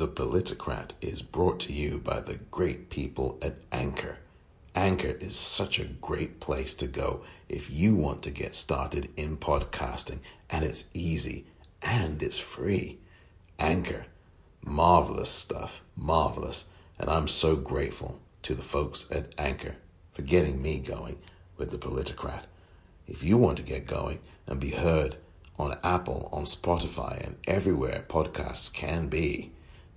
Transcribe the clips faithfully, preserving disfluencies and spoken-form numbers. The Politicrat is brought to you by the great people at Anchor. Anchor is such a great place to go if you want to get started in podcasting, and it's easy and it's free. Anchor, marvelous stuff, marvelous. And I'm so grateful to the folks at Anchor for getting me going with The Politicrat. If you want to get going and be heard on Apple, on Spotify, and everywhere podcasts can be,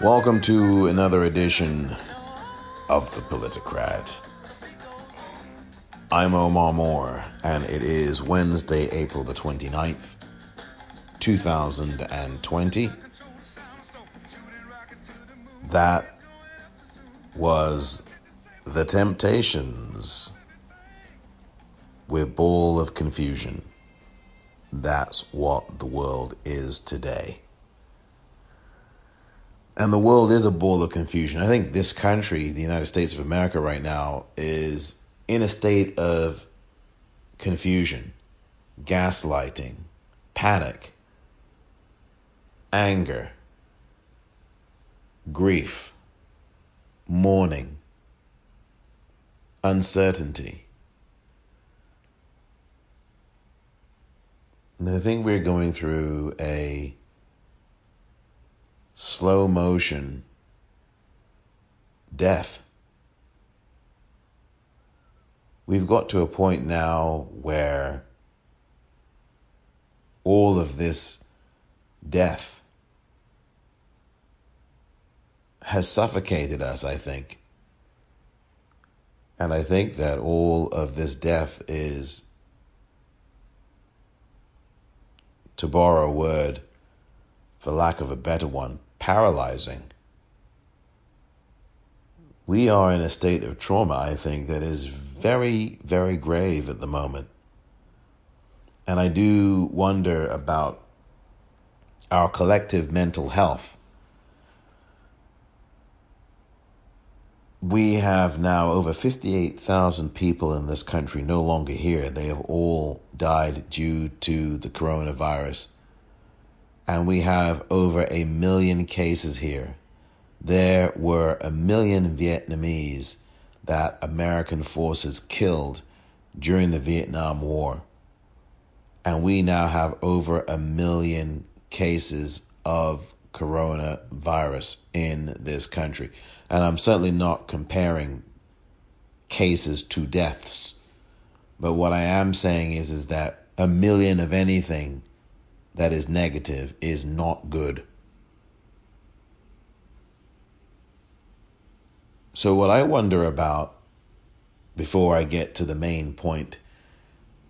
Welcome to another edition of The Politicrat. I'm Omar Moore, and it is Wednesday, April the twenty-ninth, two thousand twenty. That was The Temptations with Ball of Confusion. That's what the world is today. And the world is a ball of confusion. I think this country, the United States of America right now, is in a state of confusion, gaslighting, panic, anger, grief, mourning, uncertainty. And I think we're going through a slow motion death. We've got to a point now where all of this death has suffocated us, I think. And I think that all of this death is, to borrow a word, for lack of a better one, paralyzing. We are in a state of trauma, I think, that is very, very grave at the moment. And I do wonder about our collective mental health. We have now over fifty-eight thousand people in this country no longer here. They have all died due to the coronavirus. And we have over a million cases here. There were a million Vietnamese that American forces killed during the Vietnam War. And we now have over a million cases of coronavirus in this country. And I'm certainly not comparing cases to deaths. But what I am saying is, is that a million of anything that is negative is not good. So what I wonder about, before I get to the main point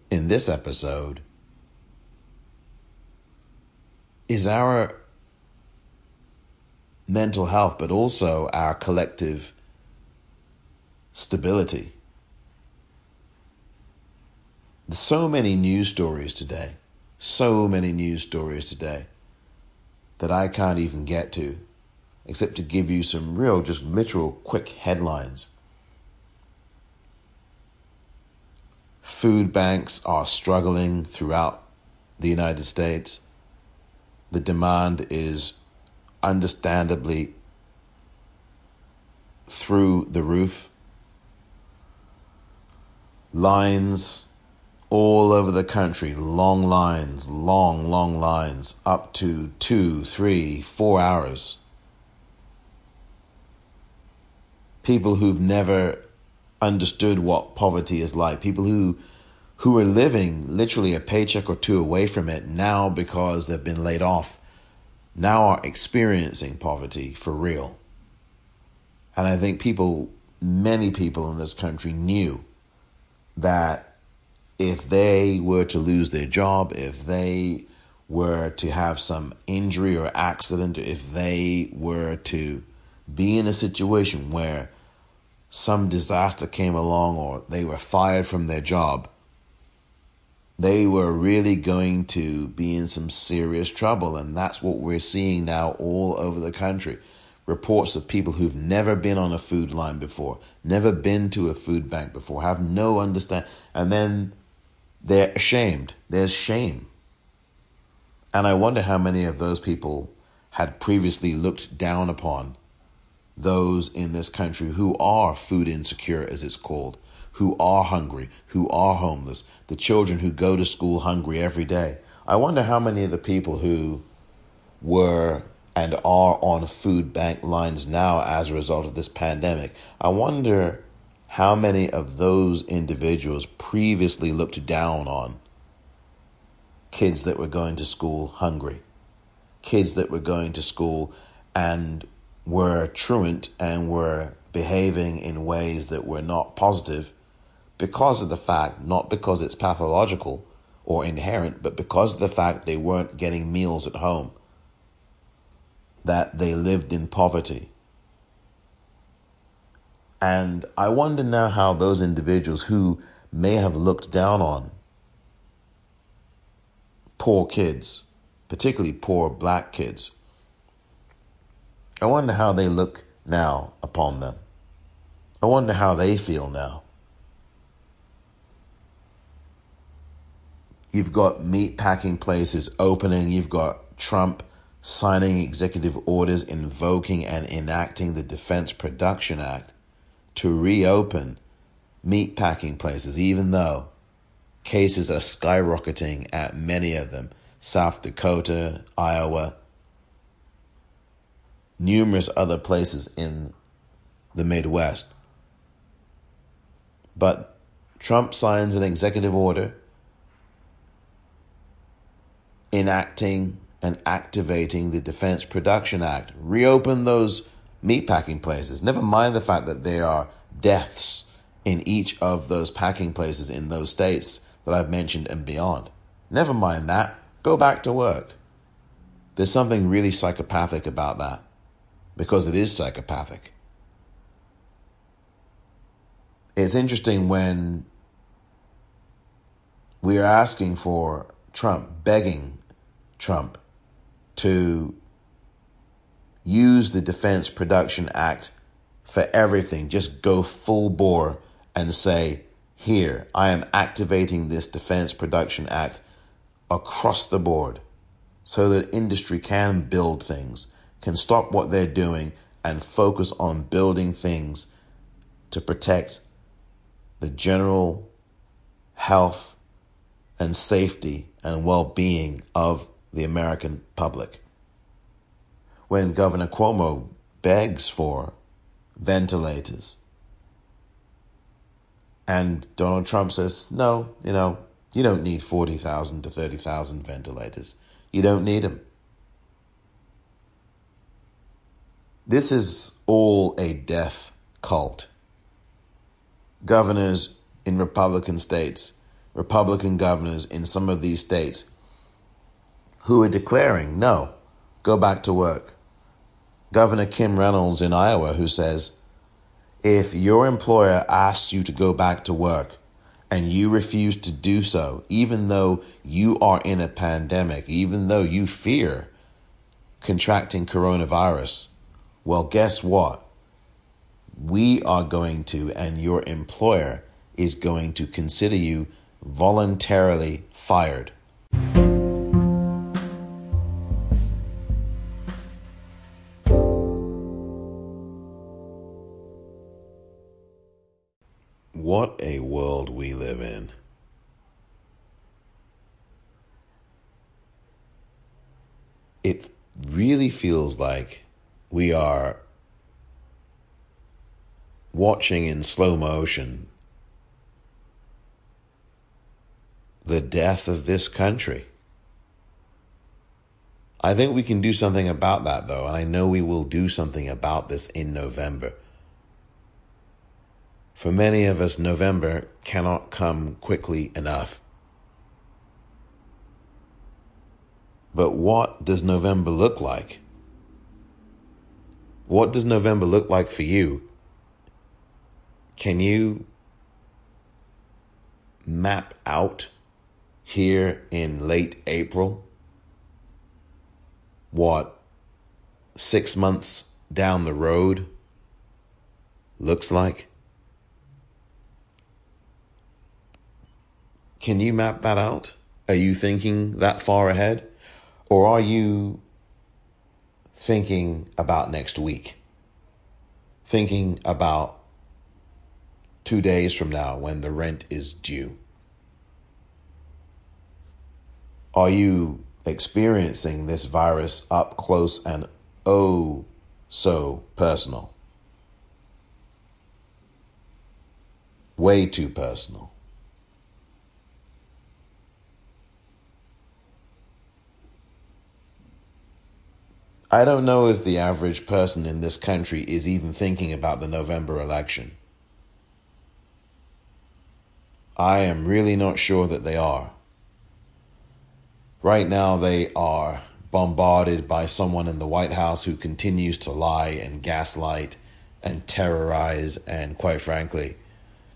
in this episode, is our mental health, but also our collective stability. There's so many news stories today. So many news stories today that I can't even get to, except to give you some real, just literal quick headlines. Food banks are struggling throughout the United States. The demand is understandably through the roof. Lines all over the country, long lines, long, long lines, up to two, three, four hours. People who've never understood what poverty is like, people who who are living literally a paycheck or two away from it now because they've been laid off, now are experiencing poverty for real. And I think people, many people in this country knew that if they were to lose their job, if they were to have some injury or accident, if they were to be in a situation where some disaster came along or they were fired from their job, they were really going to be in some serious trouble. And that's what we're seeing now all over the country. Reports of people who've never been on a food line before, never been to a food bank before, have no understanding. And then they're ashamed. There's shame. And I wonder how many of those people had previously looked down upon those in this country who are food insecure, as it's called, who are hungry, who are homeless, the children who go to school hungry every day. I wonder how many of the people who were and are on food bank lines now as a result of this pandemic, I wonder how many of those individuals previously looked down on kids that were going to school hungry, kids that were going to school and were truant and were behaving in ways that were not positive because of the fact, not because it's pathological or inherent, but because of the fact they weren't getting meals at home, that they lived in poverty. And I wonder now how those individuals who may have looked down on poor kids, particularly poor black kids, I wonder how they look now upon them. I wonder how they feel now. You've got meat packing places opening. You've got Trump signing executive orders invoking and enacting the Defense Production Act to reopen meatpacking places, even though cases are skyrocketing at many of them, South Dakota, Iowa, numerous other places in the Midwest. But Trump signs an executive order enacting and activating the Defense Production Act. Reopen those meatpacking places. Never mind the fact that there are deaths in each of those packing places in those states that I've mentioned and beyond. Never mind that. Go back to work. There's something really psychopathic about that, because it is psychopathic. It's interesting when we are asking for Trump, begging Trump, to use the Defense Production Act for everything. Just go full bore and say, here, I am activating this Defense Production Act across the board so that industry can build things, can stop what they're doing and focus on building things to protect the general health and safety and well-being of the American public. When Governor Cuomo begs for ventilators and Donald Trump says, no, you know, you don't need forty thousand to thirty thousand ventilators. You don't need them. This is all a death cult. Governors in Republican states, Republican governors in some of these states who are declaring, no, go back to work. Governor Kim Reynolds in Iowa, who says, if your employer asks you to go back to work and you refuse to do so, even though you are in a pandemic, even though you fear contracting coronavirus, well, guess what? We are going to, and your employer is going to consider you voluntarily fired. What a world we live in. It really feels like we are watching in slow motion the death of this country. I think we can do something about that, though, and I know we will do something about this in November. For many of us, November cannot come quickly enough. But what does November look like? What does November look like for you? Can you map out here in late April what six months down the road looks like? Can you map that out? Are you thinking that far ahead? Or are you thinking about next week? Thinking about two days from now when the rent is due? Are you experiencing this virus up close and oh so personal? Way too personal. I don't know if the average person in this country is even thinking about the November election. I am really not sure that they are. Right now they are bombarded by someone in the White House who continues to lie and gaslight and terrorize and, quite frankly,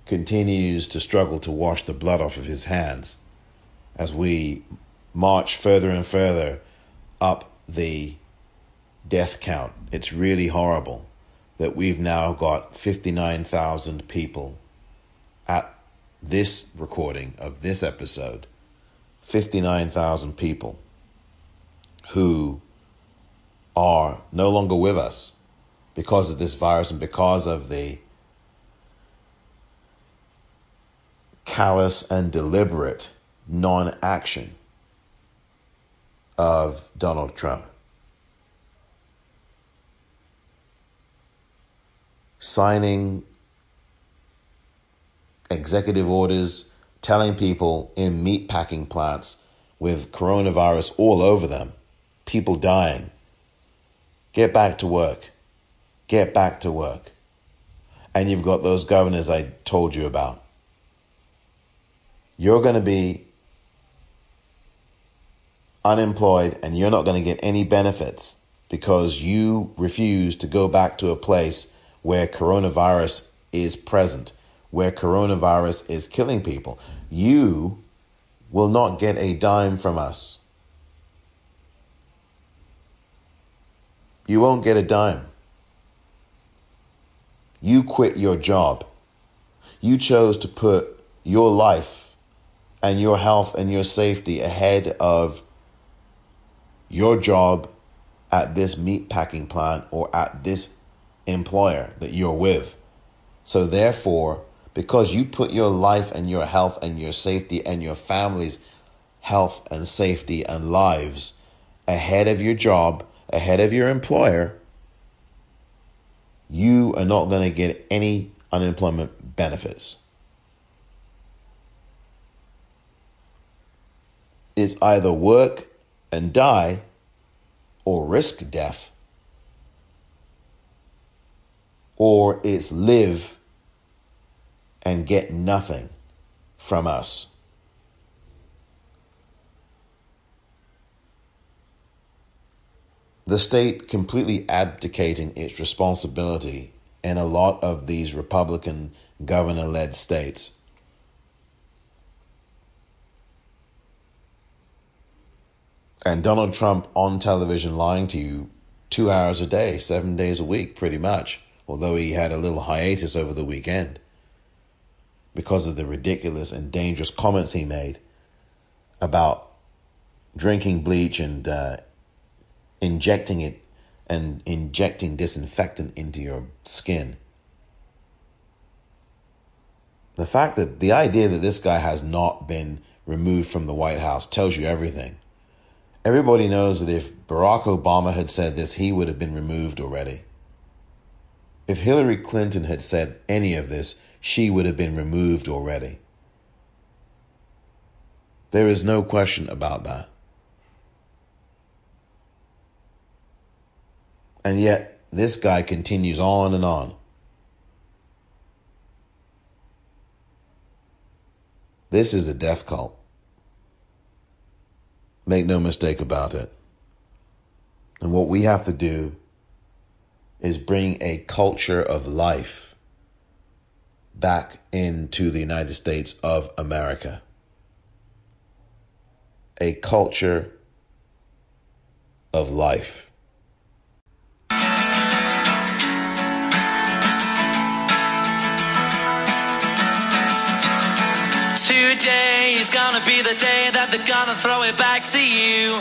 continues to struggle to wash the blood off of his hands as we march further and further up the death count. It's really horrible that we've now got fifty-nine thousand people at this recording of this episode, fifty-nine thousand people who are no longer with us because of this virus and because of the callous and deliberate non-action of Donald Trump. Signing executive orders, telling people in meatpacking plants with coronavirus all over them, people dying, get back to work, get back to work. And you've got those governors I told you about. You're going to be unemployed and you're not going to get any benefits because you refuse to go back to a place where coronavirus is present, where coronavirus is killing people. You will not get a dime from us. You won't get a dime. You quit your job. You chose to put your life and your health and your safety ahead of your job at this meatpacking plant or at this employer that you're with. So therefore, because you put your life and your health and your safety and your family's health and safety and lives ahead of your job, ahead of your employer, you are not going to get any unemployment benefits. It's either work and die or risk death, or it's live and get nothing from us. The state completely abdicating its responsibility in a lot of these Republican governor-led states. And Donald Trump on television lying to you two hours a day, seven days a week, pretty much. Although he had a little hiatus over the weekend. because of the ridiculous and dangerous comments he made about drinking bleach and uh, injecting it and injecting disinfectant into your skin. The fact that the idea that this guy has not been removed from the White House tells you everything. Everybody knows that if Barack Obama had said this, he would have been removed already. If Hillary Clinton had said any of this, she would have been removed already. There is no question about that. And yet, this guy continues on and on. This is a death cult. Make no mistake about it. And what we have to do is bring a culture of life back into the United States of America. A culture of life. Today is gonna be the day that they're gonna throw it back to you.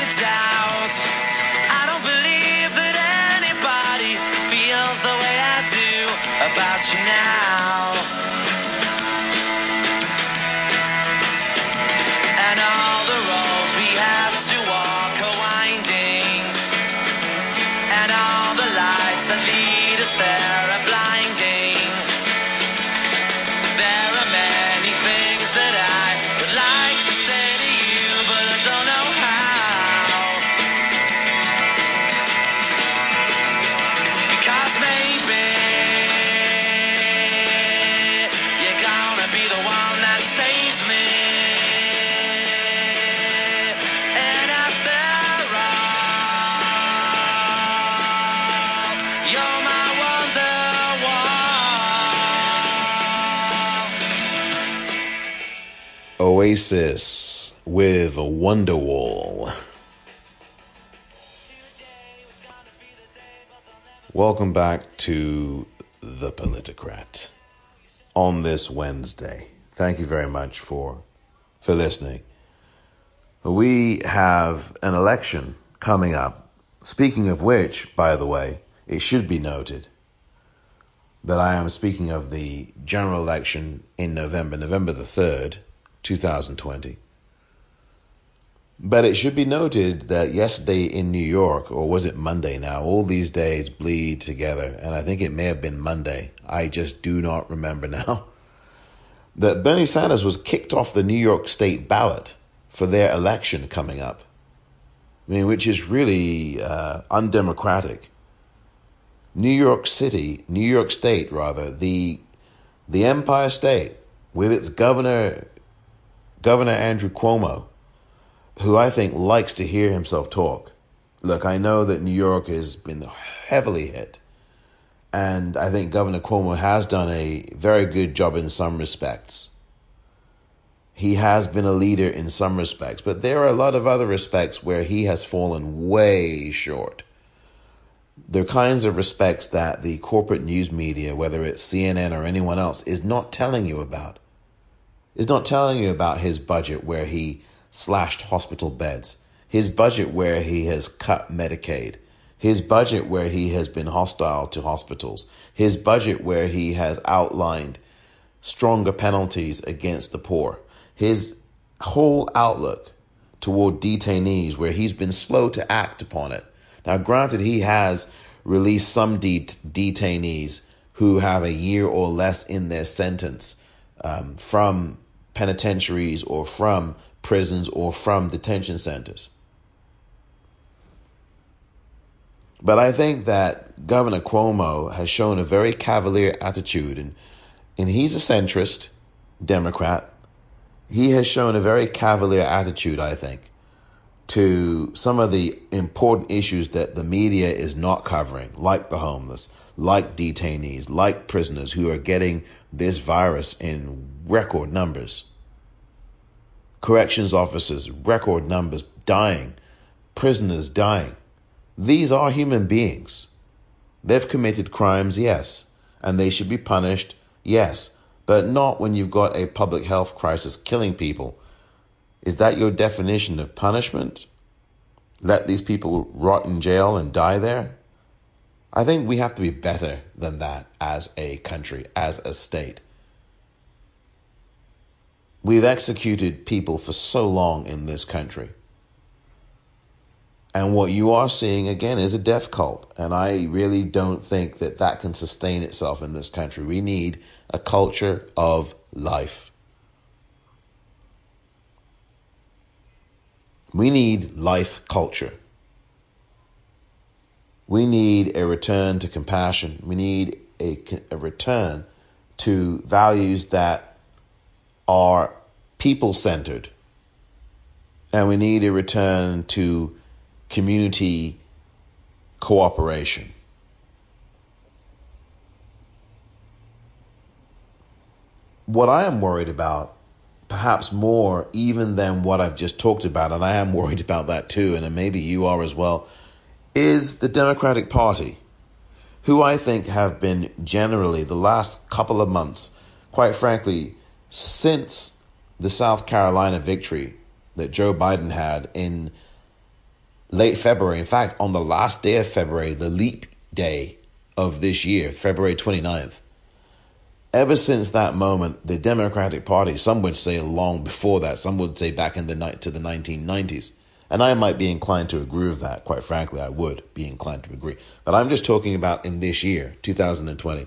a doubt. I don't believe that anybody feels the way I do about you now. And all the roads we have to walk are winding, and all the lights that lead us there are blinding. There are many things that I would like to say to you, but I don't know how. Because maybe you're gonna be the one that saves me. And after all, you're my Wonderwall. Oasis with Wonderwall. Welcome back to The Politicrat on this Wednesday. Thank you very much for for listening. We have an election coming up. Speaking of which, by the way, it should be noted that I am speaking of the general election in November, November the third, two thousand twenty. But it should be noted that yesterday in New York, or was it Monday now? All these days bleed together, and I think it may have been Monday. I just do not remember now. That Bernie Sanders was kicked off the New York state ballot for their election coming up. I mean, which is really uh, undemocratic. New York City, New York State, rather, the the Empire State, with its governor, Governor Andrew Cuomo, who I think likes to hear himself talk. Look, I know that New York has been heavily hit, and I think Governor Cuomo has done a very good job in some respects. He has been a leader in some respects, but there are a lot of other respects where he has fallen way short. The kinds of respects that the corporate news media, whether it's C N N or anyone else, is not telling you about. Is not telling you about his budget where he slashed hospital beds, his budget where he has cut Medicaid, his budget where he has been hostile to hospitals, his budget where he has outlined stronger penalties against the poor, his whole outlook toward detainees where he's been slow to act upon it. Now, granted, he has released some de- detainees who have a year or less in their sentence um, from penitentiaries or from prisons or from detention centers. But I think that Governor Cuomo has shown a very cavalier attitude, and, and he's a centrist Democrat. he has shown a very cavalier attitude, I think, to some of the important issues that the media is not covering, like the homeless, like detainees, like prisoners who are getting this virus in record numbers. Corrections officers, record numbers dying, prisoners dying. These are human beings. They've committed crimes, yes, and they should be punished, yes, but not when you've got a public health crisis killing people. Is that your definition of punishment? Let these people rot in jail and die there? I think we have to be better than that as a country, as a state. We've executed people for so long in this country. And what you are seeing, again, is a death cult. And I really don't think that that can sustain itself in this country. We need a culture of life. We need life culture. We need a return to compassion. We need a, a return to values that are people-centered. And we need a return to community cooperation. What I am worried about, perhaps more even than what I've just talked about, and I am worried about that too, and maybe you are as well, is the Democratic Party, who I think have been generally the last couple of months, quite frankly, since the South Carolina victory that Joe Biden had in late February, in fact, on the last day of February, the leap day of this year, February twenty-ninth, ever since that moment, the Democratic Party, some would say long before that, some would say back in the night to the nineteen nineties, and I might be inclined to agree with that. Quite frankly, I would be inclined to agree. But I'm just talking about in this year, two thousand twenty.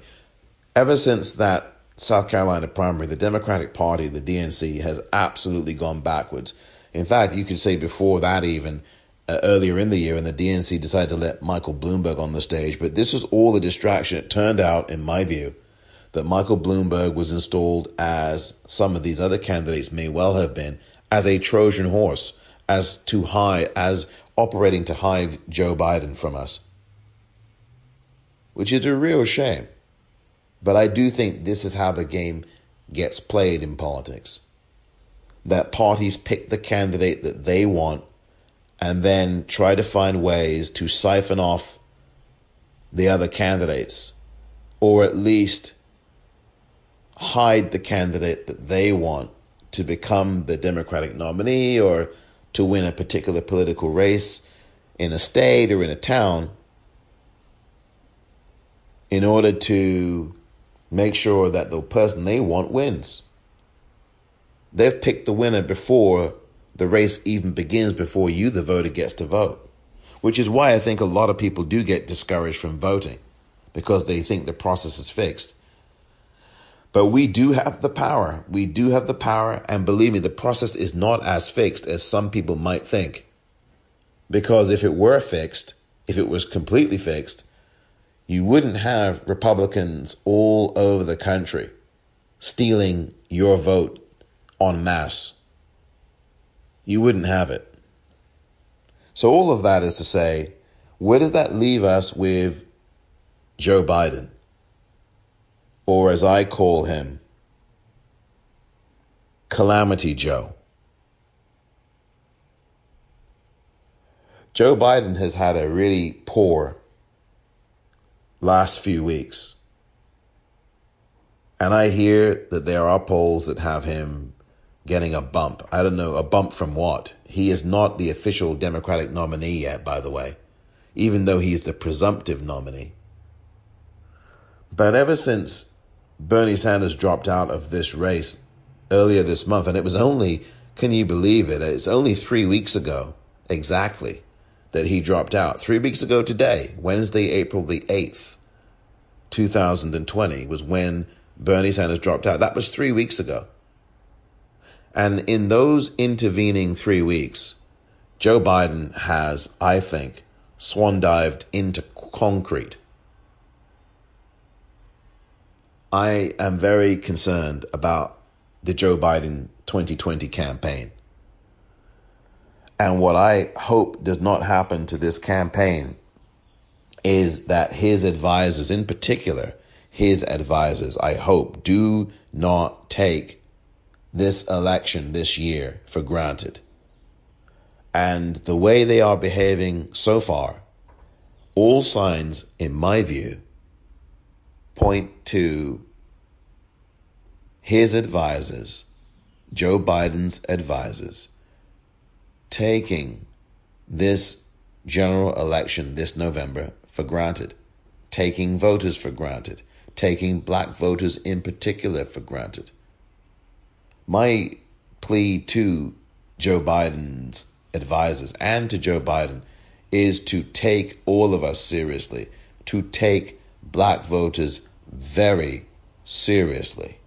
Ever since that South Carolina primary, the Democratic Party, the D N C, has absolutely gone backwards. In fact, you could say before that even, uh, earlier in the year, and the D N C decided to let Michael Bloomberg on the stage. But this was all a distraction. It turned out, in my view, that Michael Bloomberg was installed, as some of these other candidates may well have been, as a Trojan horse, as to hide, as operating to hide Joe Biden from us, which is a real shame. But I do think this is how the game gets played in politics, that parties pick the candidate that they want and then try to find ways to siphon off the other candidates, or at least hide the candidate that they want to become the Democratic nominee or to win a particular political race in a state or in a town, in order to make sure that the person they want wins. They've picked the winner before the race even begins, before you, the voter, gets to vote, which is why I think a lot of people do get discouraged from voting, because they think the process is fixed. But we do have the power. We do have the power. And believe me, the process is not as fixed as some people might think. Because if it were fixed, if it was completely fixed, you wouldn't have Republicans all over the country stealing your vote en masse. You wouldn't have it. So all of that is to say, where does that leave us with Joe Biden? Or as I call him, Calamity Joe. Joe Biden has had a really poor last few weeks. And I hear that there are polls that have him getting a bump. I don't know, a bump from what? He is not the official Democratic nominee yet, by the way, even though he's the presumptive nominee. But ever since Bernie Sanders dropped out of this race earlier this month, and it was only, can you believe it, it's only three weeks ago exactly that he dropped out. Three weeks ago today, Wednesday, April the eighth, twenty twenty, was when Bernie Sanders dropped out. That was three weeks ago. And in those intervening three weeks, Joe Biden has, I think, swan dived into concrete. I am very concerned about the Joe Biden twenty twenty campaign. And what I hope does not happen to this campaign is that his advisors, in particular, his advisors, I hope, do not take this election this year for granted. And the way they are behaving so far, all signs, in my view, point to his advisors, Joe Biden's advisors, taking this general election this November for granted, taking voters for granted, taking black voters in particular for granted. My plea to Joe Biden's advisors and to Joe Biden is to take all of us seriously, to take black voters very seriously.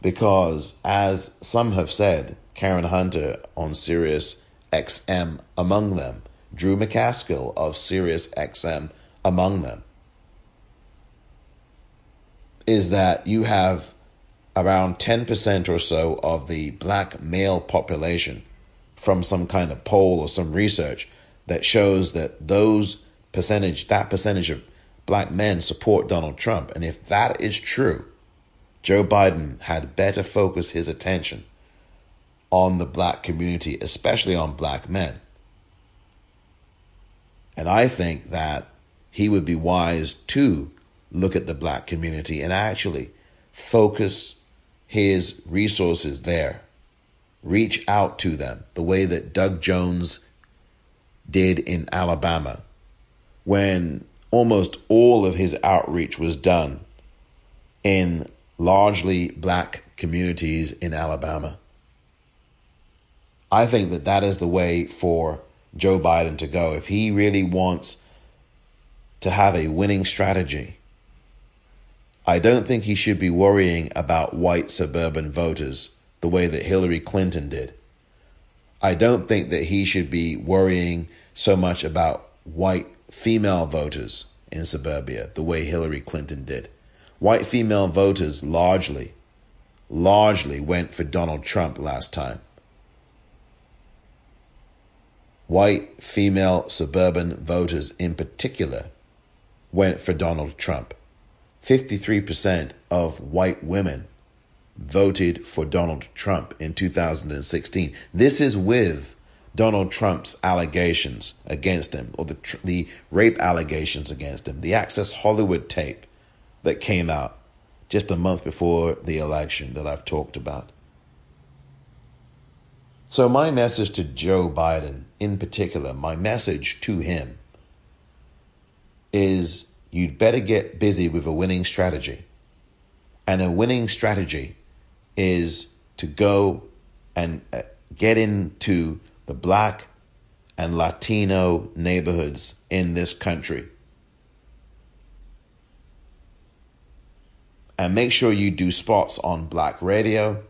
Because, as some have said, Karen Hunter on Sirius X M among them, Drew McCaskill of Sirius X M among them, is that you have around ten percent or so of the black male population from some kind of poll or some research that shows that those percentage, that percentage of black men support Donald Trump. And if that is true, Joe Biden had better focus his attention on the black community, especially on black men. And I think that he would be wise to look at the black community and actually focus his resources there. Reach out to them the way that Doug Jones did in Alabama, when almost all of his outreach was done in largely black communities in Alabama. I think that that is the way for Joe Biden to go. If he really wants to have a winning strategy, I don't think he should be worrying about white suburban voters the way that Hillary Clinton did. I don't think that he should be worrying so much about white female voters in suburbia the way Hillary Clinton did. White female voters largely, largely went for Donald Trump last time. White female suburban voters in particular went for Donald Trump. fifty-three percent of white women voted for Donald Trump in two thousand sixteen. This is with Donald Trump's allegations against him, or the the rape allegations against him, the Access Hollywood tape that came out just a month before the election that I've talked about. So my message to Joe Biden in particular, my message to him is, you'd better get busy with a winning strategy. And a winning strategy is to go and get into the black and Latino neighborhoods in this country. And make sure you do spots on black radio.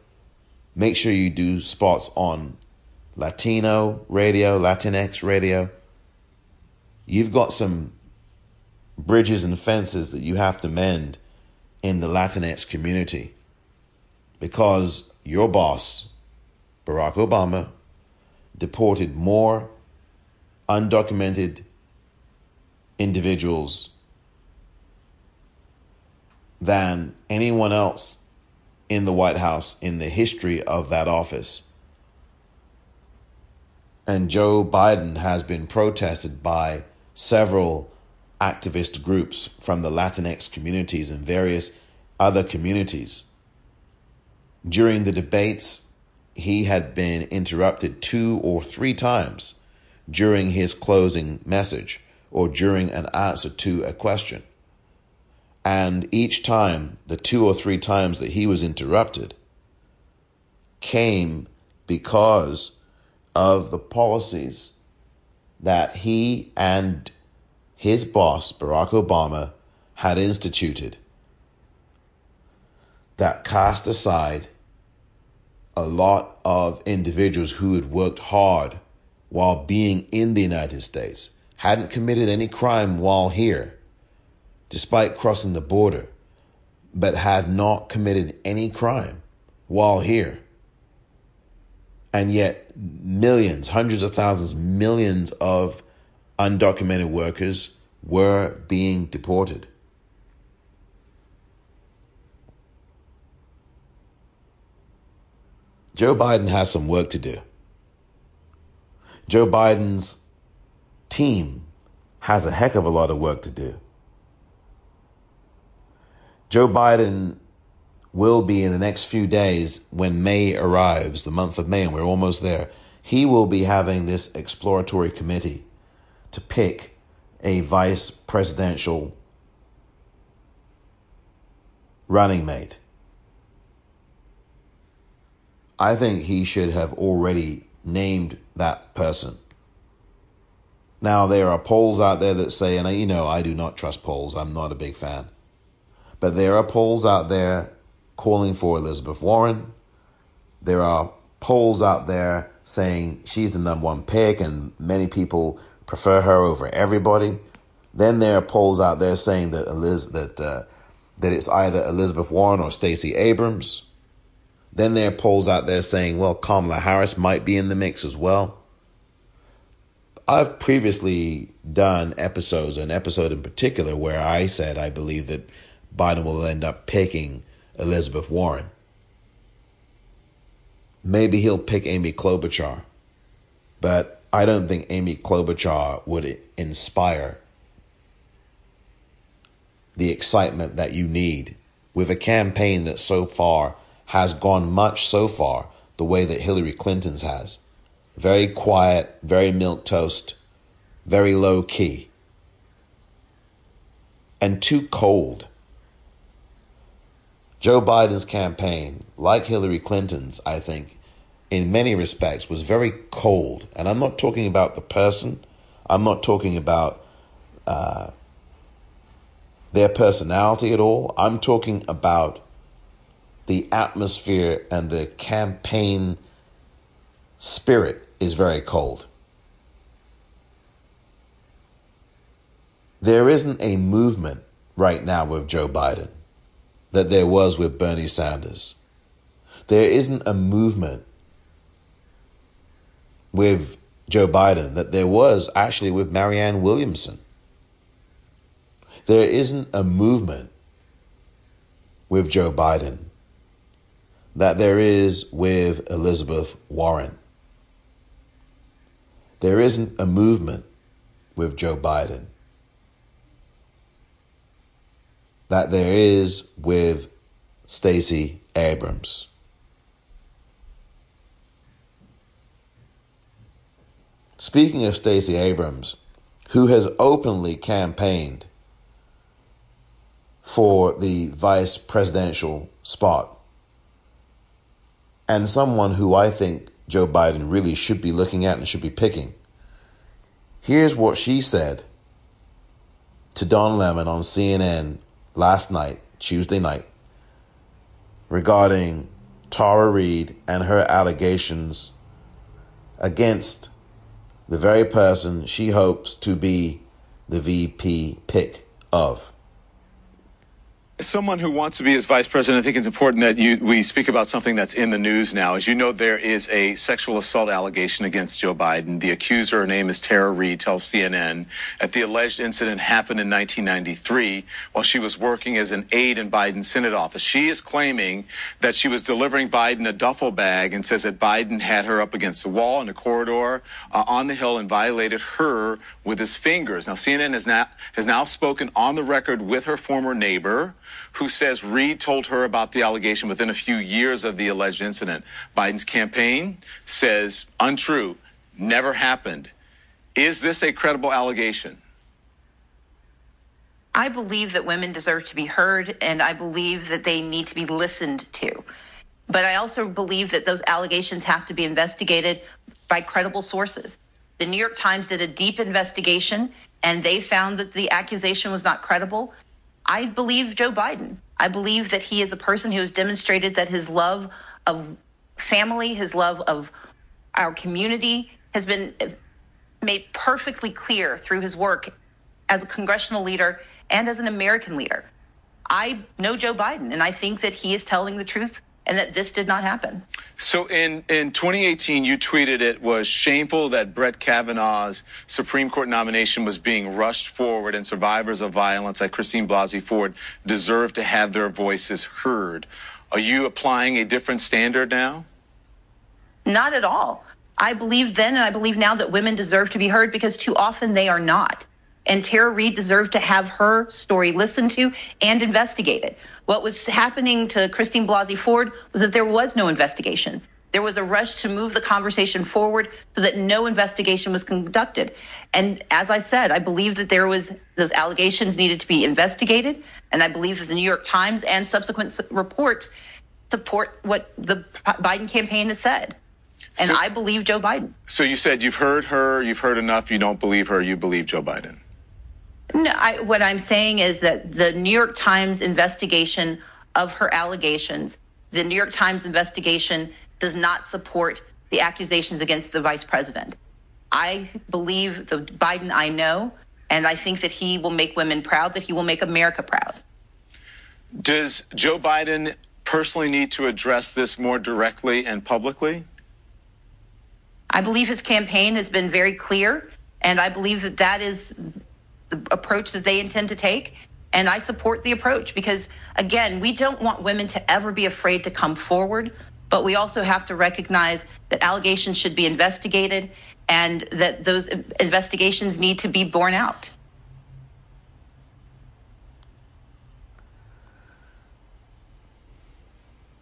Make sure you do spots on Latino radio, Latinx radio. You've got some bridges and fences that you have to mend in the Latinx community, because your boss, Barack Obama, deported more undocumented individuals than anyone else in the White House in the history of that office. And Joe Biden has been protested by several activist groups from the Latinx communities and various other communities. During the debates, he had been interrupted two or three times during his closing message or during an answer to a question. And each time, the two or three times that he was interrupted came because of the policies that he and his boss, Barack Obama, had instituted that cast aside a lot of individuals who had worked hard while being in the United States, hadn't committed any crime while here, despite crossing the border, but have not committed any crime while here. And yet millions, hundreds of thousands, millions of undocumented workers were being deported. Joe Biden has some work to do. Joe Biden's team has a heck of a lot of work to do. Joe Biden will be in the next few days when May arrives, the month of May, and we're almost there. He will be having this exploratory committee to pick a vice presidential running mate. I think he should have already named that person. Now, there are polls out there that say, and you know, I do not trust polls. I'm not a big fan. But there are polls out there calling for Elizabeth Warren. There are polls out there saying she's the number one pick and many people prefer her over everybody. Then there are polls out there saying that Eliz- that uh, that it's either Elizabeth Warren or Stacey Abrams. Then there are polls out there saying, well, Kamala Harris might be in the mix as well. I've previously done episodes, an episode in particular, where I said I believe that Biden will end up picking Elizabeth Warren. Maybe he'll pick Amy Klobuchar, but I don't think Amy Klobuchar would inspire the excitement that you need with a campaign that so far has gone much so far the way that Hillary Clinton's has. Very quiet, very milquetoast, very low key, and too cold. Joe Biden's campaign, like Hillary Clinton's, I think, in many respects, was very cold. And I'm not talking about the person. I'm not talking about uh, their personality at all. I'm talking about the atmosphere, and the campaign spirit is very cold. There isn't a movement right now with Joe Biden that there was with Bernie Sanders. There isn't a movement with Joe Biden that there was actually with Marianne Williamson. There isn't a movement with Joe Biden that there is with Elizabeth Warren. There isn't a movement with Joe Biden that there is with Stacey Abrams. Speaking of Stacey Abrams, who has openly campaigned for the vice presidential spot, and someone who I think Joe Biden really should be looking at and should be picking. Here's what she said to Don Lemon on C N N last night, Tuesday night, regarding Tara Reade and her allegations against the very person she hopes to be the V P pick of. As someone who wants to be his vice president, I think it's important that you, we speak about something that's in the news now. As you know, there is a sexual assault allegation against Joe Biden. The accuser, her name is Tara Reade, tells C N N that the alleged incident happened in nineteen ninety-three while she was working as an aide in Biden's Senate office. She is claiming that she was delivering Biden a duffel bag and says that Biden had her up against the wall in a corridor uh, on the Hill and violated her with his fingers. Now, C N N has now, has now spoken on the record with her former neighbor, who says Reed told her about the allegation within a few years of the alleged incident. Biden's campaign says untrue, never happened. Is this a credible allegation? I believe that women deserve to be heard, and I believe that they need to be listened to. But I also believe that those allegations have to be investigated by credible sources. The New York Times did a deep investigation, and they found that the accusation was not credible. I believe Joe Biden. I believe that he is a person who has demonstrated that his love of family, his love of our community has been made perfectly clear through his work as a congressional leader and as an American leader. I know Joe Biden, and I think that he is telling the truth and that this did not happen. So in, in twenty eighteen, you tweeted it was shameful that Brett Kavanaugh's Supreme Court nomination was being rushed forward, and survivors of violence like Christine Blasey Ford deserve to have their voices heard. Are you applying a different standard now? Not at all. I believed then and I believe now that women deserve to be heard because too often they are not. And Tara Reade deserved to have her story listened to and investigated. What was happening to Christine Blasey Ford was that there was no investigation. There was a rush to move the conversation forward so that no investigation was conducted. And as I said, I believe that there was those allegations needed to be investigated. And I believe that the New York Times and subsequent reports support what the Biden campaign has said. And so, I believe Joe Biden. So you said you've heard her, you've heard enough, you don't believe her, you believe Joe Biden. No, I, what I'm saying is that the New York Times investigation of her allegations, the New York Times investigation does not support the accusations against the vice president. I believe the Biden I know, and I think that he will make women proud, that he will make America proud. Does Joe Biden personally need to address this more directly and publicly? I believe his campaign has been very clear, and I believe that that is approach that they intend to take, and I support the approach because, again, we don't want women to ever be afraid to come forward, but we also have to recognize that allegations should be investigated and that those investigations need to be borne out.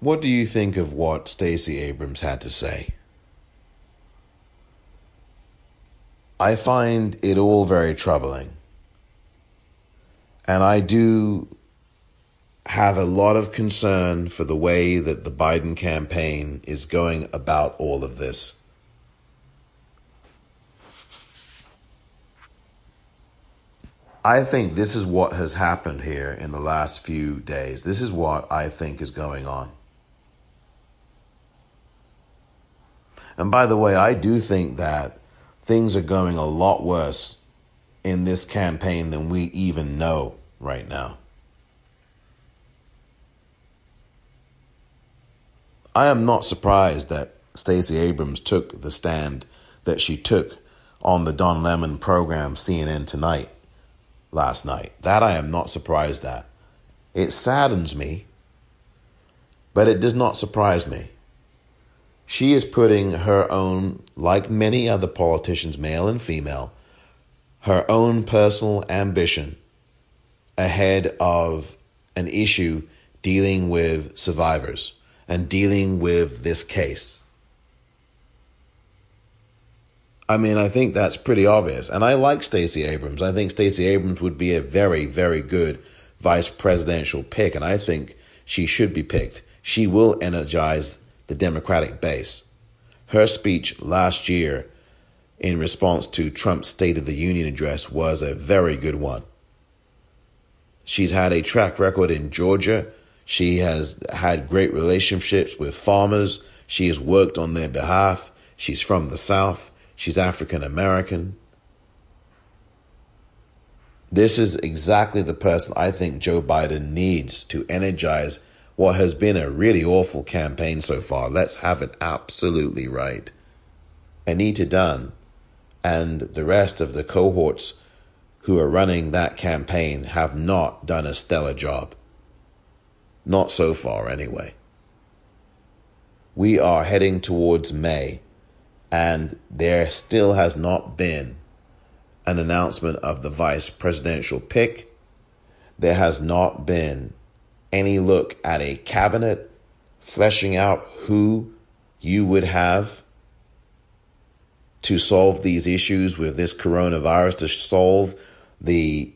What do you think of what Stacey Abrams had to say? I find it all very troubling. And I do have a lot of concern for the way that the Biden campaign is going about all of this. I think this is what has happened here in the last few days. This is what I think is going on. And by the way, I do think that things are going a lot worse in this campaign than we even know right now. I am not surprised that Stacey Abrams took the stand that she took on the Don Lemon program C N N Tonight last night. That I am not surprised at. It saddens me, but it does not surprise me. She is putting her own, like many other politicians, male and female, her own personal ambition ahead of an issue dealing with survivors and dealing with this case. I mean, I think that's pretty obvious. And I like Stacey Abrams. I think Stacey Abrams would be a very, very good vice presidential pick. And I think she should be picked. She will energize the Democratic base. Her speech last year in response to Trump's State of the Union address was a very good one. She's had a track record in Georgia. She has had great relationships with farmers. She has worked on their behalf. She's from the South. She's African American. This is exactly the person I think Joe Biden needs to energize what has been a really awful campaign so far. Let's have it absolutely right. Anita Dunn and the rest of the cohorts who are running that campaign have not done a stellar job. Not so far, anyway. We are heading towards May, and there still has not been an announcement of the vice presidential pick. There has not been any look at a cabinet, fleshing out who you would have to solve these issues with this coronavirus, to solve the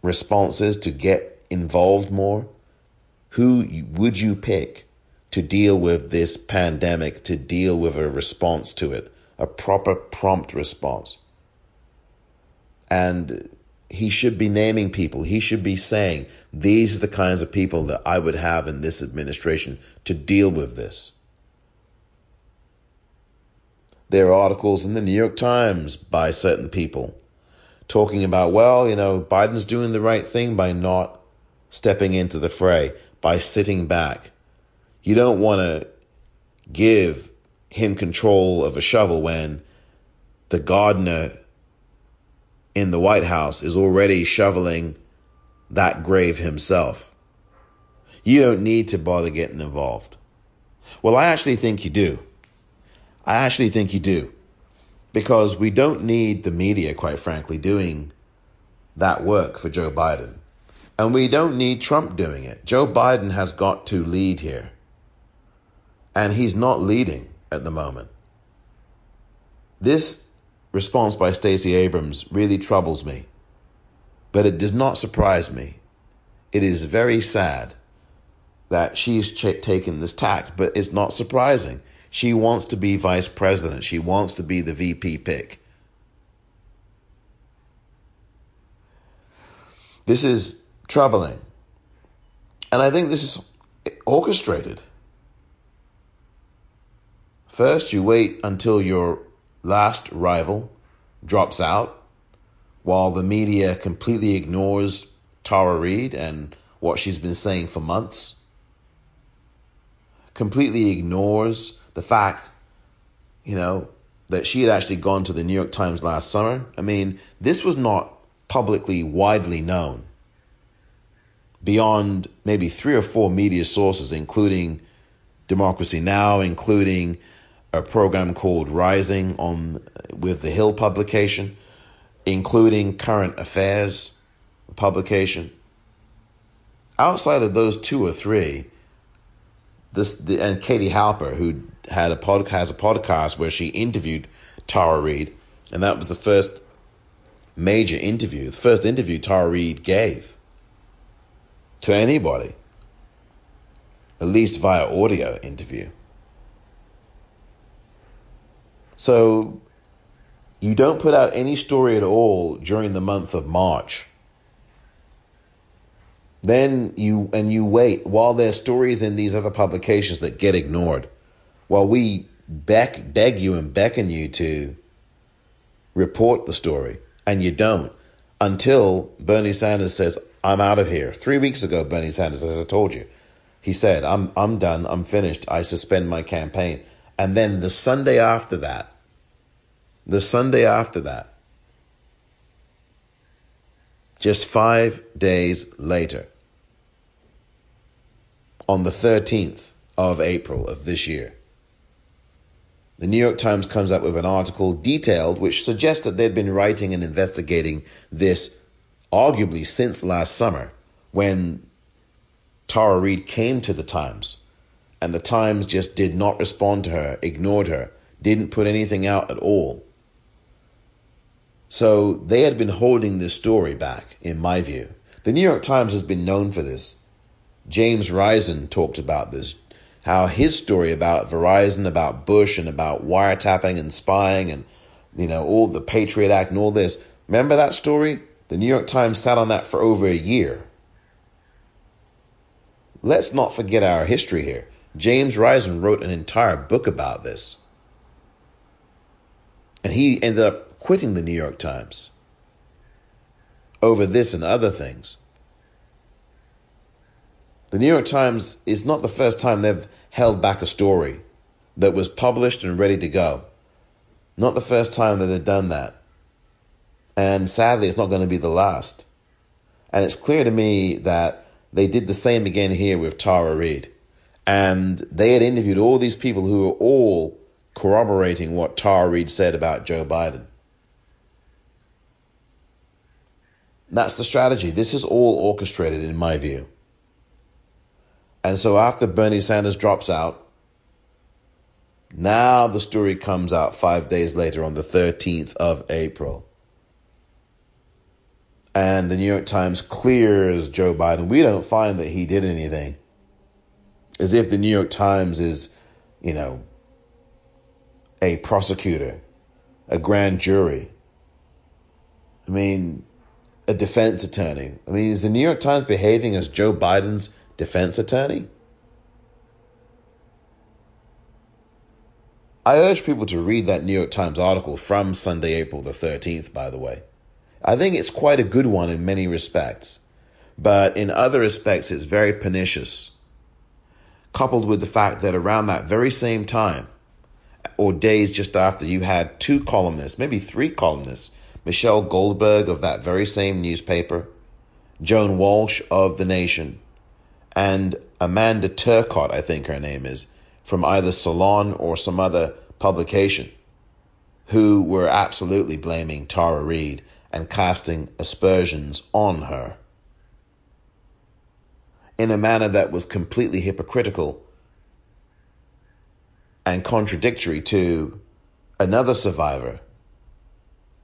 responses, to get involved more. Who would you pick to deal with this pandemic, to deal with a response to it, a proper prompt response? And he should be naming people. He should be saying, these are the kinds of people that I would have in this administration to deal with this. There are articles in the New York Times by certain people talking about, well, you know, Biden's doing the right thing by not stepping into the fray by sitting back. You don't want to give him control of a shovel when the gardener in the White House is already shoveling that grave himself. You don't need to bother getting involved. Well, I actually think you do. I actually think you do. Because we don't need the media, quite frankly, doing that work for Joe Biden. And we don't need Trump doing it. Joe Biden has got to lead here. And he's not leading at the moment. This response by Stacey Abrams really troubles me. But it does not surprise me. It is very sad that she's ch- taken this tact, but it's not surprising. She wants to be vice president. She wants to be the V P pick. This is troubling. And I think this is orchestrated. First, you wait until your last rival drops out while the media completely ignores Tara Reade and what she's been saying for months. Completely ignores the fact, you know, that she had actually gone to the New York Times last summer. I mean, this was not publicly widely known beyond maybe three or four media sources, including Democracy Now!, including a program called Rising on with the Hill publication, including Current Affairs publication. Outside of those two or three, this the, and Katie Halper, who had a pod, has a podcast where she interviewed Tara Reade, and that was the first major interview, the first interview Tara Reade gave to anybody, at least via audio interview. So you don't put out any story at all during the month of March. Then you and you wait while there's stories in these other publications that get ignored. While we beck, beg you and beckon you to report the story, and you don't, until Bernie Sanders says, I'm out of here. Three weeks ago, Bernie Sanders, as I told you, he said, I'm I'm done, I'm finished, I suspend my campaign. And then the Sunday after that, the Sunday after that, just five days later, on the thirteenth of April of this year, the New York Times comes up with an article detailed, which suggests that they'd been writing and investigating this arguably since last summer when Tara Reade came to the Times, and the Times just did not respond to her, ignored her, didn't put anything out at all. So they had been holding this story back, in my view. The New York Times has been known for this. James Risen talked about this, how his story about Verizon, about Bush, and about wiretapping and spying and, you know, all the Patriot Act and all this. Remember that story? The New York Times sat on that for over a year. Let's not forget our history here. James Risen wrote an entire book about this. And he ended up quitting the New York Times over this and other things. The New York Times is not the first time they've held back a story that was published and ready to go. Not the first time that they've done that. And sadly, it's not going to be the last. And it's clear to me that they did the same again here with Tara Reade. And they had interviewed all these people who were all corroborating what Tara Reade said about Joe Biden. That's the strategy. This is all orchestrated, in my view. And so after Bernie Sanders drops out, now the story comes out five days later on the thirteenth of April. And the New York Times clears Joe Biden. We don't find that he did anything. As if the New York Times is, you know, a prosecutor, a grand jury. I mean, a defense attorney. I mean, is the New York Times behaving as Joe Biden's defense attorney? I urge people to read that New York Times article from Sunday, April the thirteenth, by the way. I think it's quite a good one in many respects. but in other respects, it's very pernicious. Coupled with the fact that around that very same time, or days just after, you had two columnists, maybe three columnists, Michelle Goldberg of that very same newspaper, Joan Walsh of The Nation, and Amanda Turcotte, I think her name is, from either Salon or some other publication, who were absolutely blaming Tara Reade and casting aspersions on her in a manner that was completely hypocritical and contradictory to another survivor,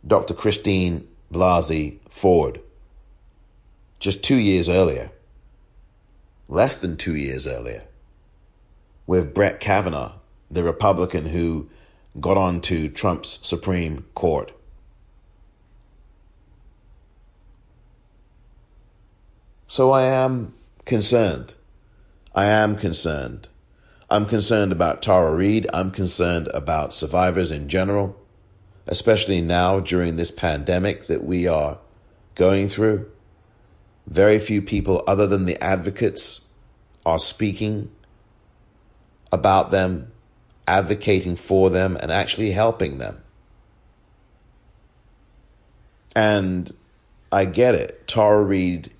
Doctor Christine Blasey Ford, just two years earlier, less than two years earlier, with Brett Kavanaugh, the Republican who got on to Trump's Supreme Court. So I am concerned. I am concerned. I'm concerned about Tara Reade. I'm concerned about survivors in general, especially now during this pandemic that we are going through. Very few people other than the advocates are speaking about them, advocating for them, and actually helping them. And I get it. Tara Reade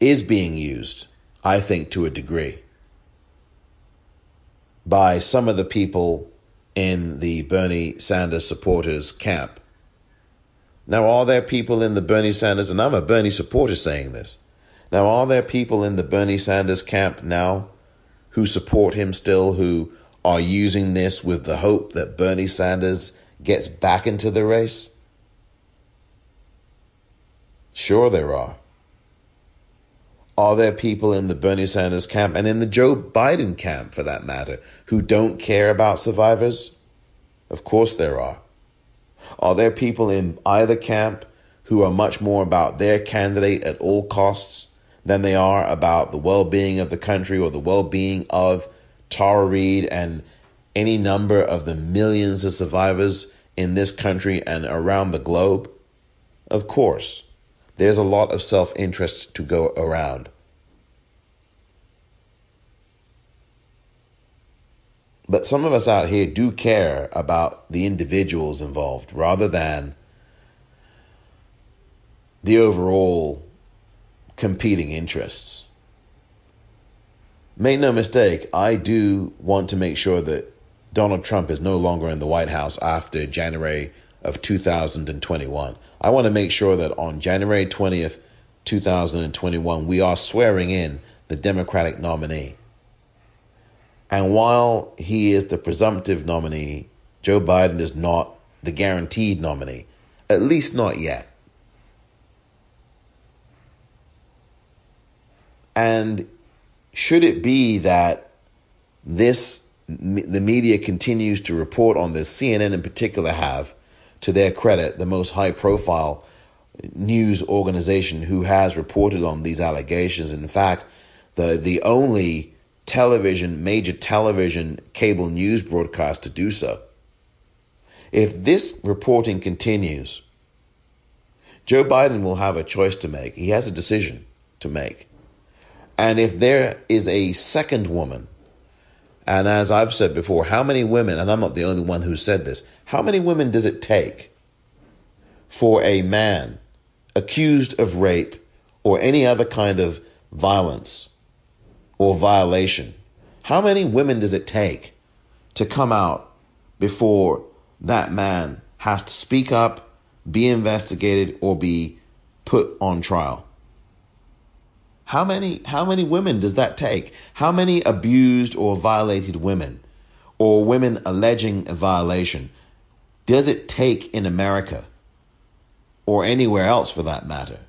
is being used, I think, to a degree, by some of the people in the Bernie Sanders supporters camp. Now, are there people in the Bernie Sanders, and I'm a Bernie supporter saying this, now are there people in the Bernie Sanders camp now who support him still, who are using this with the hope that Bernie Sanders gets back into the race? Sure there are. Are there people in the Bernie Sanders camp and in the Joe Biden camp, for that matter, who don't care about survivors? Of course there are. Are there people in either camp who are much more about their candidate at all costs than they are about the well-being of the country or the well-being of Tara Reade and any number of the millions of survivors in this country and around the globe? Of course. There's a lot of self-interest to go around. But some of us out here do care about the individuals involved rather than the overall competing interests. Make no mistake, I do want to make sure that Donald Trump is no longer in the White House after January of two thousand twenty-one. I want to make sure that on January twentieth, two thousand twenty-one, we are swearing in the Democratic nominee. And while he is the presumptive nominee, Joe Biden is not the guaranteed nominee, at least not yet. And should it be that this, the media continues to report on this, C N N in particular have, to their credit, the most high-profile news organization who has reported on these allegations. In fact, the the only television, major television cable news broadcast to do so. If this reporting continues, Joe Biden will have a choice to make. He has a decision to make. And if there is a second woman, and as I've said before, how many women, and I'm not the only one who said this, how many women does it take for a man accused of rape or any other kind of violence or violation? How many women does it take to come out before that man has to speak up, be investigated, or be put on trial? How many how many women does that take? How many abused or violated women or women alleging a violation does it take in America or anywhere else for that matter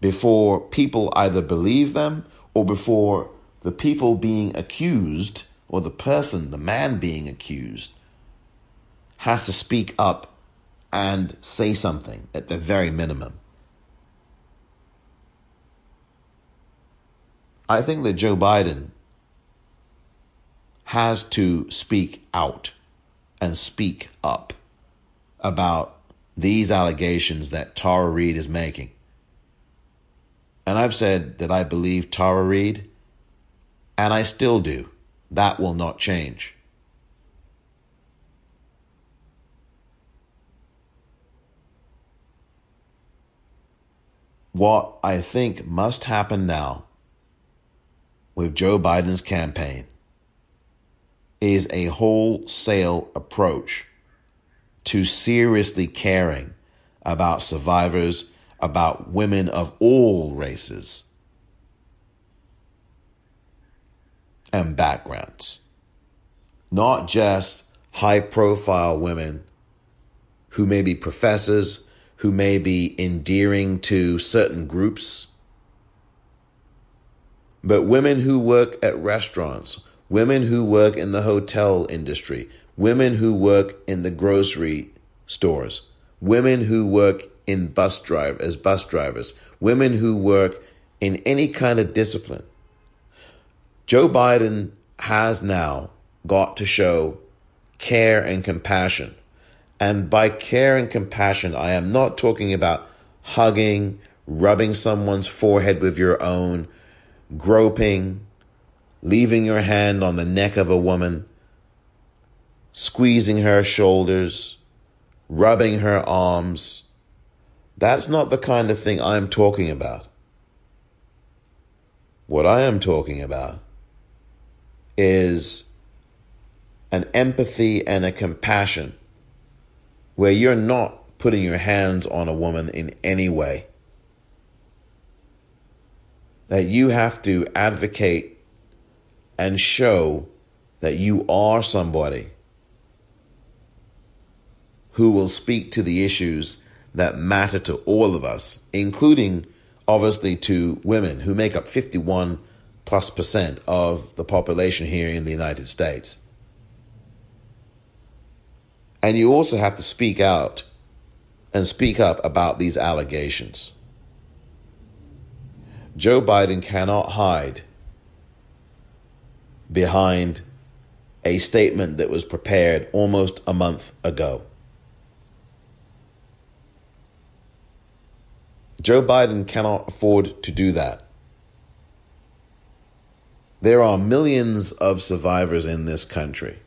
before people either believe them or before the people being accused or the person, the man being accused, has to speak up and say something at the very minimum? I think that Joe Biden has to speak out and speak up about these allegations that Tara Reade is making. And I've said that I believe Tara Reade, and I still do. That will not change. What I think must happen now with Joe Biden's campaign is a wholesale approach to seriously caring about survivors, about women of all races and backgrounds. Not just high-profile women who may be professors, who may be endearing to certain groups, but women who work at restaurants, women who work in the hotel industry, women who work in the grocery stores, women who work in bus drive as bus drivers, women who work in any kind of discipline. Joe Biden has now got to show care and compassion. And by care and compassion, I am not talking about hugging, rubbing someone's forehead with your own, groping, leaving your hand on the neck of a woman, squeezing her shoulders, rubbing her arms. That's not the kind of thing I'm talking about. What I am talking about is an empathy and a compassion where you're not putting your hands on a woman in any way. That you have to advocate and show that you are somebody who will speak to the issues that matter to all of us, including, obviously, to women who make up fifty-one plus percent of the population here in the United States. And you also have to speak out and speak up about these allegations. Joe Biden cannot hide behind a statement that was prepared almost a month ago. Joe Biden cannot afford to do that. There are millions of survivors in this country.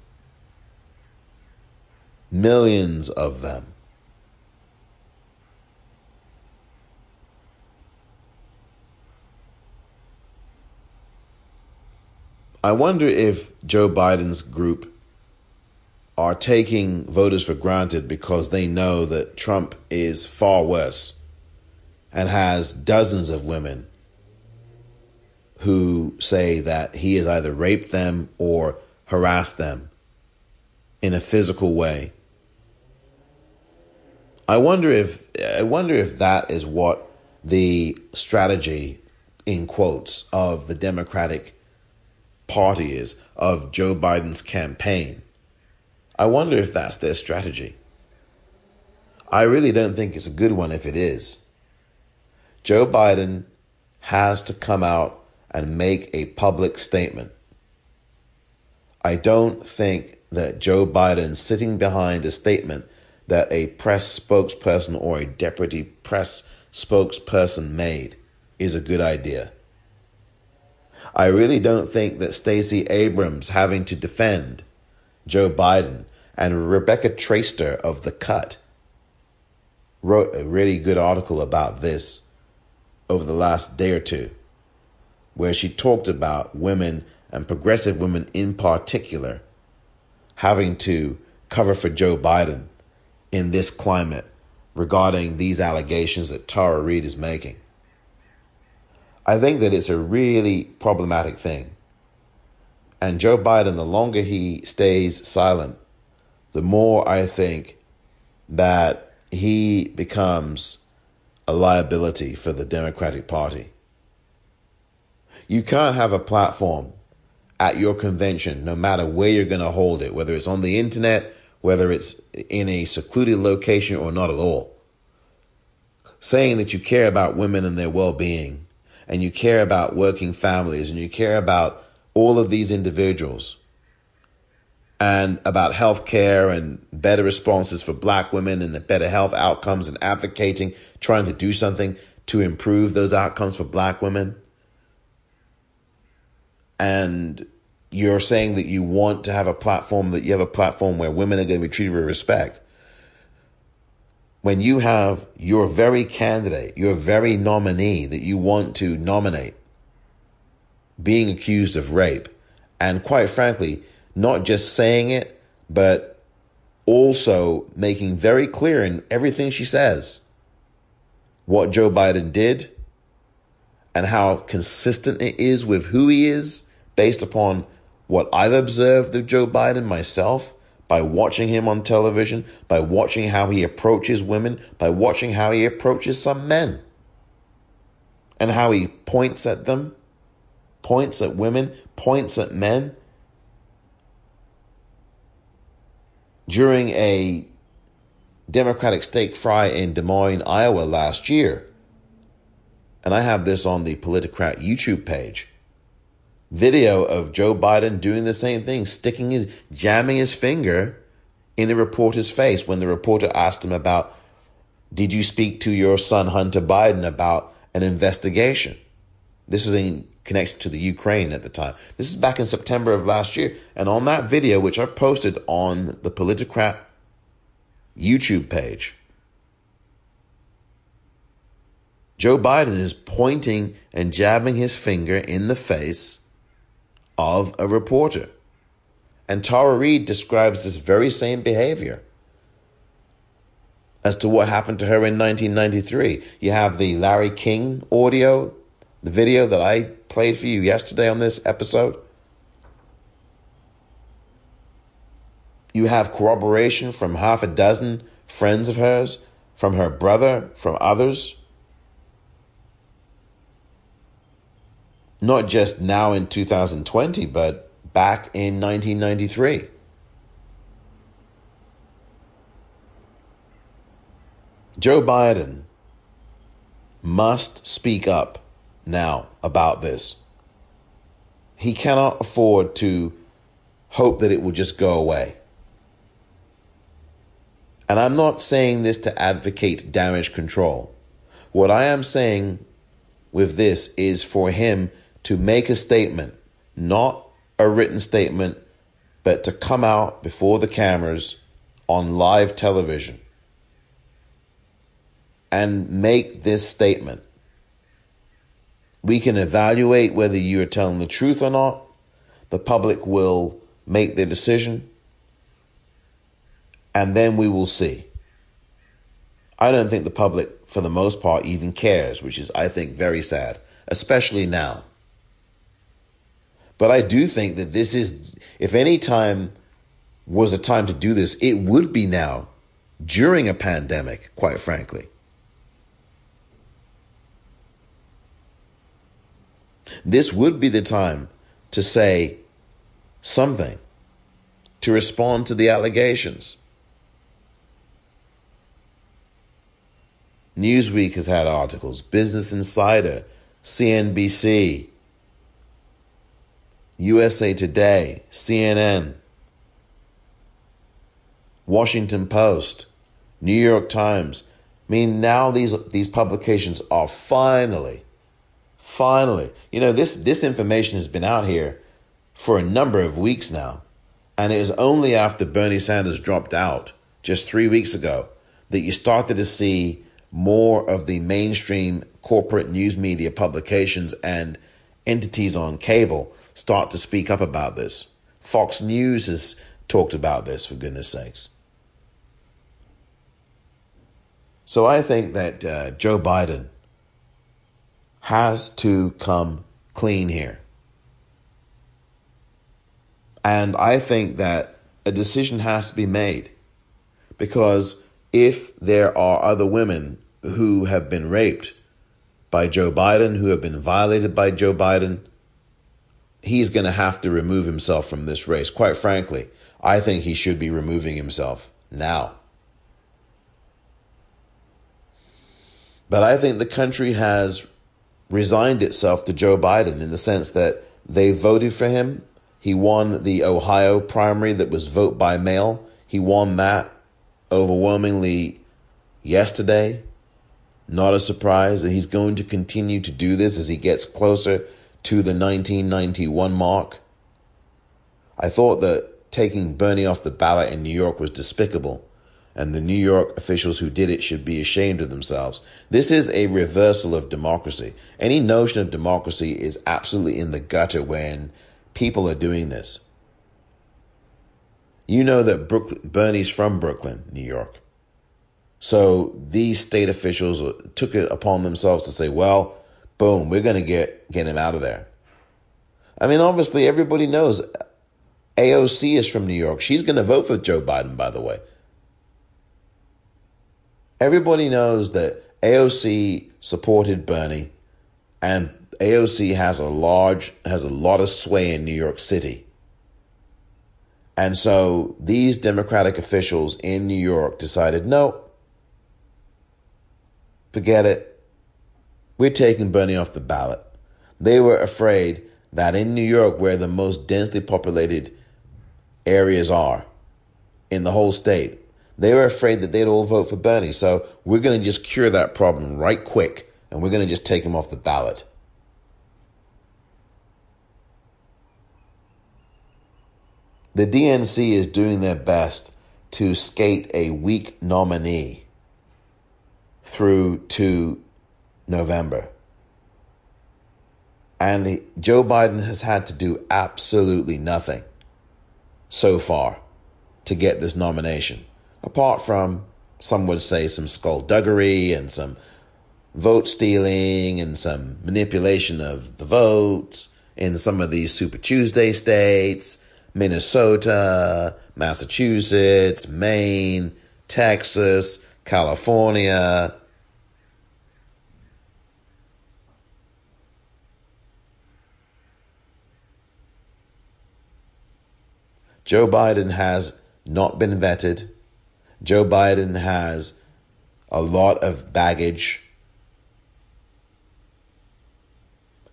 Millions of them. I wonder if Joe Biden's group are taking voters for granted because they know that Trump is far worse and has dozens of women who say that he has either raped them or harassed them in a physical way. I wonder if I wonder if that is what the strategy, in quotes, of the Democratic Party is, of Joe Biden's campaign. I wonder if that's their strategy. I really don't think it's a good one if it is. Joe Biden has to come out and make a public statement. I don't think that Joe Biden sitting behind a statement that a press spokesperson or a deputy press spokesperson made is a good idea. I really don't think that Stacey Abrams having to defend Joe Biden, and Rebecca Traister of The Cut wrote a really good article about this over the last day or two, where she talked about women and progressive women in particular having to cover for Joe Biden in this climate regarding these allegations that Tara Reade is making. I think that it's a really problematic thing. And Joe Biden, the longer he stays silent, the more I think that he becomes a liability for the Democratic Party. You can't have a platform at your convention, no matter where you're going to hold it, whether it's on the internet, whether it's in a secluded location or not at all, saying that you care about women and their well-being, and you care about working families, and you care about all of these individuals, and about health care and better responses for black women and the better health outcomes, and advocating, trying to do something to improve those outcomes for black women. And you're saying that you want to have a platform, that you have a platform where women are going to be treated with respect. When you have your very candidate, your very nominee that you want to nominate being accused of rape, and quite frankly, not just saying it, but also making very clear in everything she says what Joe Biden did and how consistent it is with who he is based upon what I've observed of Joe Biden myself by watching him on television, by watching how he approaches women, by watching how he approaches some men and how he points at them, points at women, points at men. During a Democratic steak fry in Des Moines, Iowa last year, and I have this on the Politicrat YouTube page, video of Joe Biden doing the same thing, sticking his, jamming his finger in the reporter's face when the reporter asked him about, did you speak to your son Hunter Biden about an investigation? This is in connection to the Ukraine at the time. This is back in September of last year. And on that video, which I've posted on the Politicrat YouTube page, Joe Biden is pointing and jabbing his finger in the face of a reporter. And Tara Reade describes this very same behavior as to what happened to her in nineteen ninety-three. You have the Larry King audio, the video that I played for you yesterday on this episode. You have corroboration from half a dozen friends of hers, from her brother, from others. Not just now in two thousand twenty, but back in nineteen ninety-three. Joe Biden must speak up now about this. He cannot afford to hope that it will just go away. And I'm not saying this to advocate damage control. What I am saying with this is for him to make a statement, not a written statement, but to come out before the cameras on live television and make this statement. We can evaluate whether you are telling the truth or not. The public will make their decision. And then we will see. I don't think the public, for the most part, even cares, which is, I think, very sad, especially now. But I do think that this is, if any time was a time to do this, it would be now, during a pandemic, quite frankly. This would be the time to say something, to respond to the allegations. Newsweek has had articles, Business Insider, C N B C, U S A Today, C N N, Washington Post, New York Times. I mean, now these these publications are finally Finally, you know, this, this information has been out here for a number of weeks now. And it was only after Bernie Sanders dropped out just three weeks ago that you started to see more of the mainstream corporate news media publications and entities on cable start to speak up about this. Fox News has talked about this, for goodness sakes. So I think that uh, Joe Biden has to come clean here. And I think that a decision has to be made, because if there are other women who have been raped by Joe Biden, who have been violated by Joe Biden, he's going to have to remove himself from this race. Quite frankly, I think he should be removing himself now. But I think the country has resigned itself to Joe Biden in the sense that they voted for him. He won the Ohio primary that was vote by mail. He won that overwhelmingly yesterday. Not a surprise that he's going to continue to do this as he gets closer to the nineteen ninety-one mark. I thought that taking Bernie off the ballot in New York was despicable, and the New York officials who did it should be ashamed of themselves. This is a reversal of democracy. Any notion of democracy is absolutely in the gutter when people are doing this. You know that Brooklyn, Bernie's from Brooklyn, New York. So these state officials took it upon themselves to say, well, boom, we're going to get get him out of there. I mean, obviously, everybody knows A O C is from New York. She's going to vote for Joe Biden, by the way. Everybody knows that A O C supported Bernie, and A O C has a large has a lot of sway in New York City. And so these Democratic officials in New York decided, no, forget it. We're taking Bernie off the ballot. They were afraid that in New York, where the most densely populated areas are in the whole state, they were afraid that they'd all vote for Bernie. So we're going to just cure that problem right quick, and we're going to just take him off the ballot. The D N C is doing their best to skate a weak nominee through to November. And the, Joe Biden has had to do absolutely nothing so far to get this nomination, apart from, some would say, some skullduggery and some vote stealing and some manipulation of the vote in some of these Super Tuesday states. Minnesota, Massachusetts, Maine, Texas, California. Joe Biden has not been vetted. Joe Biden has a lot of baggage.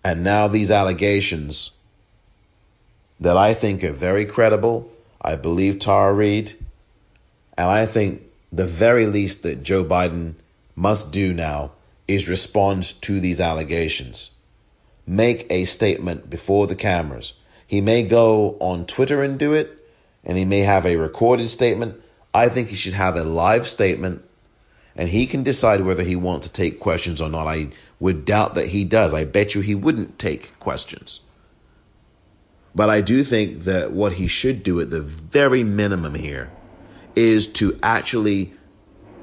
And now these allegations that I think are very credible. I believe Tara Reade. And I think the very least that Joe Biden must do now is respond to these allegations. Make a statement before the cameras. He may go on Twitter and do it, and he may have a recorded statement. I think he should have a live statement, and he can decide whether he wants to take questions or not. I would doubt that he does. I bet you he wouldn't take questions. But I do think that what he should do at the very minimum here is to actually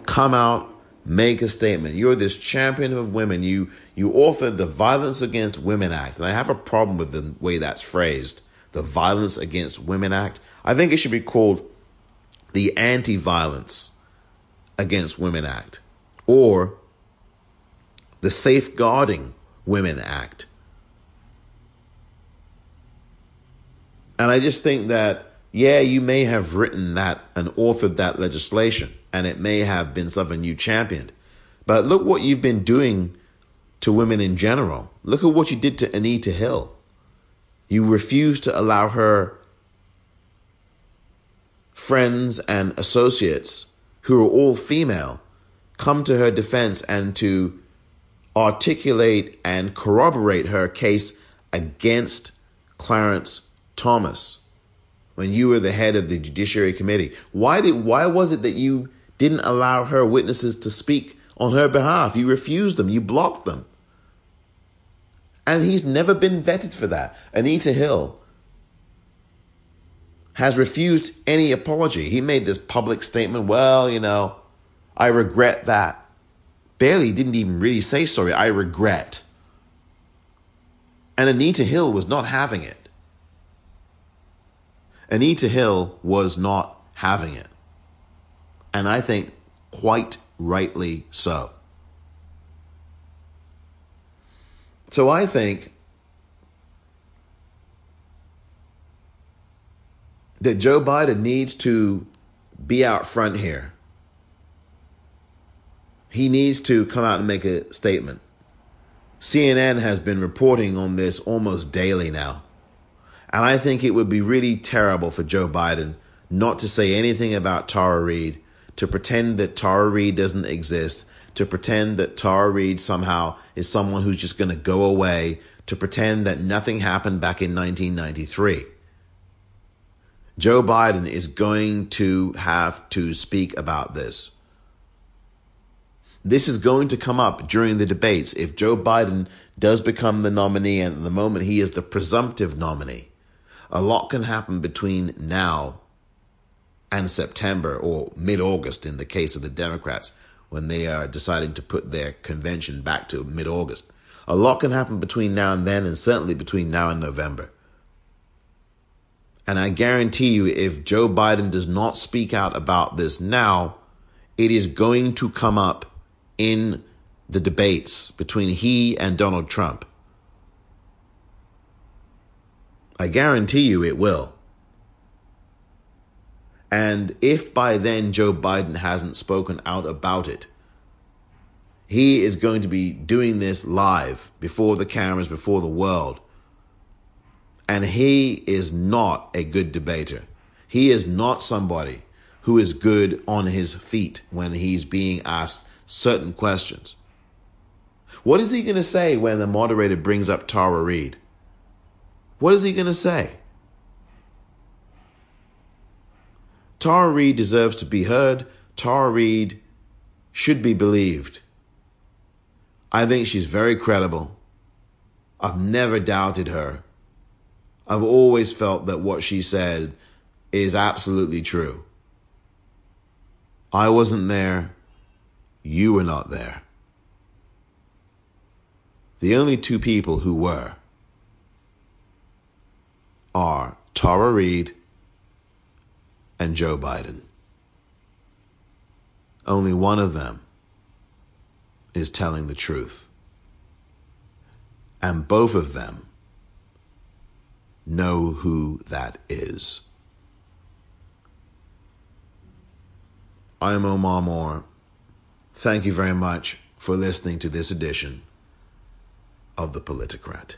come out, make a statement. You're this champion of women. You you authored the Violence Against Women Act. And I have a problem with the way that's phrased, the Violence Against Women Act. I think it should be called the Anti-Violence Against Women Act or the Safeguarding Women Act. And I just think that, yeah, you may have written that and authored that legislation, and it may have been something you championed. But look what you've been doing to women in general. Look at what you did to Anita Hill. You refused to allow her friends and associates, who are all female, come to her defense and to articulate and corroborate her case against Clarence Thomas, when you were the head of the Judiciary Committee. Why did why was it that you didn't allow her witnesses to speak on her behalf? You refused them. You blocked them. And he's never been vetted for that. Anita Hill has refused any apology. He made this public statement, well, you know, I regret that. Barely didn't even really say sorry. I regret. And Anita Hill was not having it. Anita Hill was not having it. And I think quite rightly so. So I think that Joe Biden needs to be out front here. He needs to come out and make a statement. C N N has been reporting on this almost daily now. And I think it would be really terrible for Joe Biden not to say anything about Tara Reade, to pretend that Tara Reade doesn't exist, to pretend that Tara Reade somehow is someone who's just going to go away, to pretend that nothing happened back in nineteen ninety-three. Joe Biden is going to have to speak about this. This is going to come up during the debates if Joe Biden does become the nominee, and at the moment he is the presumptive nominee. A lot can happen between now and September, or mid-August in the case of the Democrats, when they are deciding to put their convention back to mid-August. A lot can happen between now and then, and certainly between now and November. And I guarantee you, if Joe Biden does not speak out about this now, it is going to come up in the debates between he and Donald Trump. I guarantee you it will. And if by then Joe Biden hasn't spoken out about it, he is going to be doing this live before the cameras, before the world. And he is not a good debater. He is not somebody who is good on his feet when he's being asked certain questions. What is he going to say when the moderator brings up Tara Reade? What is he going to say? Tara Reade deserves to be heard. Tara Reade should be believed. I think she's very credible. I've never doubted her. I've always felt that what she said is absolutely true. I wasn't there. You were not there. The only two people who were are Tara Reade and Joe Biden. Only one of them is telling the truth. And both of them know who that is. I am Omar Moore. Thank you very much for listening to this edition of The Politicrat.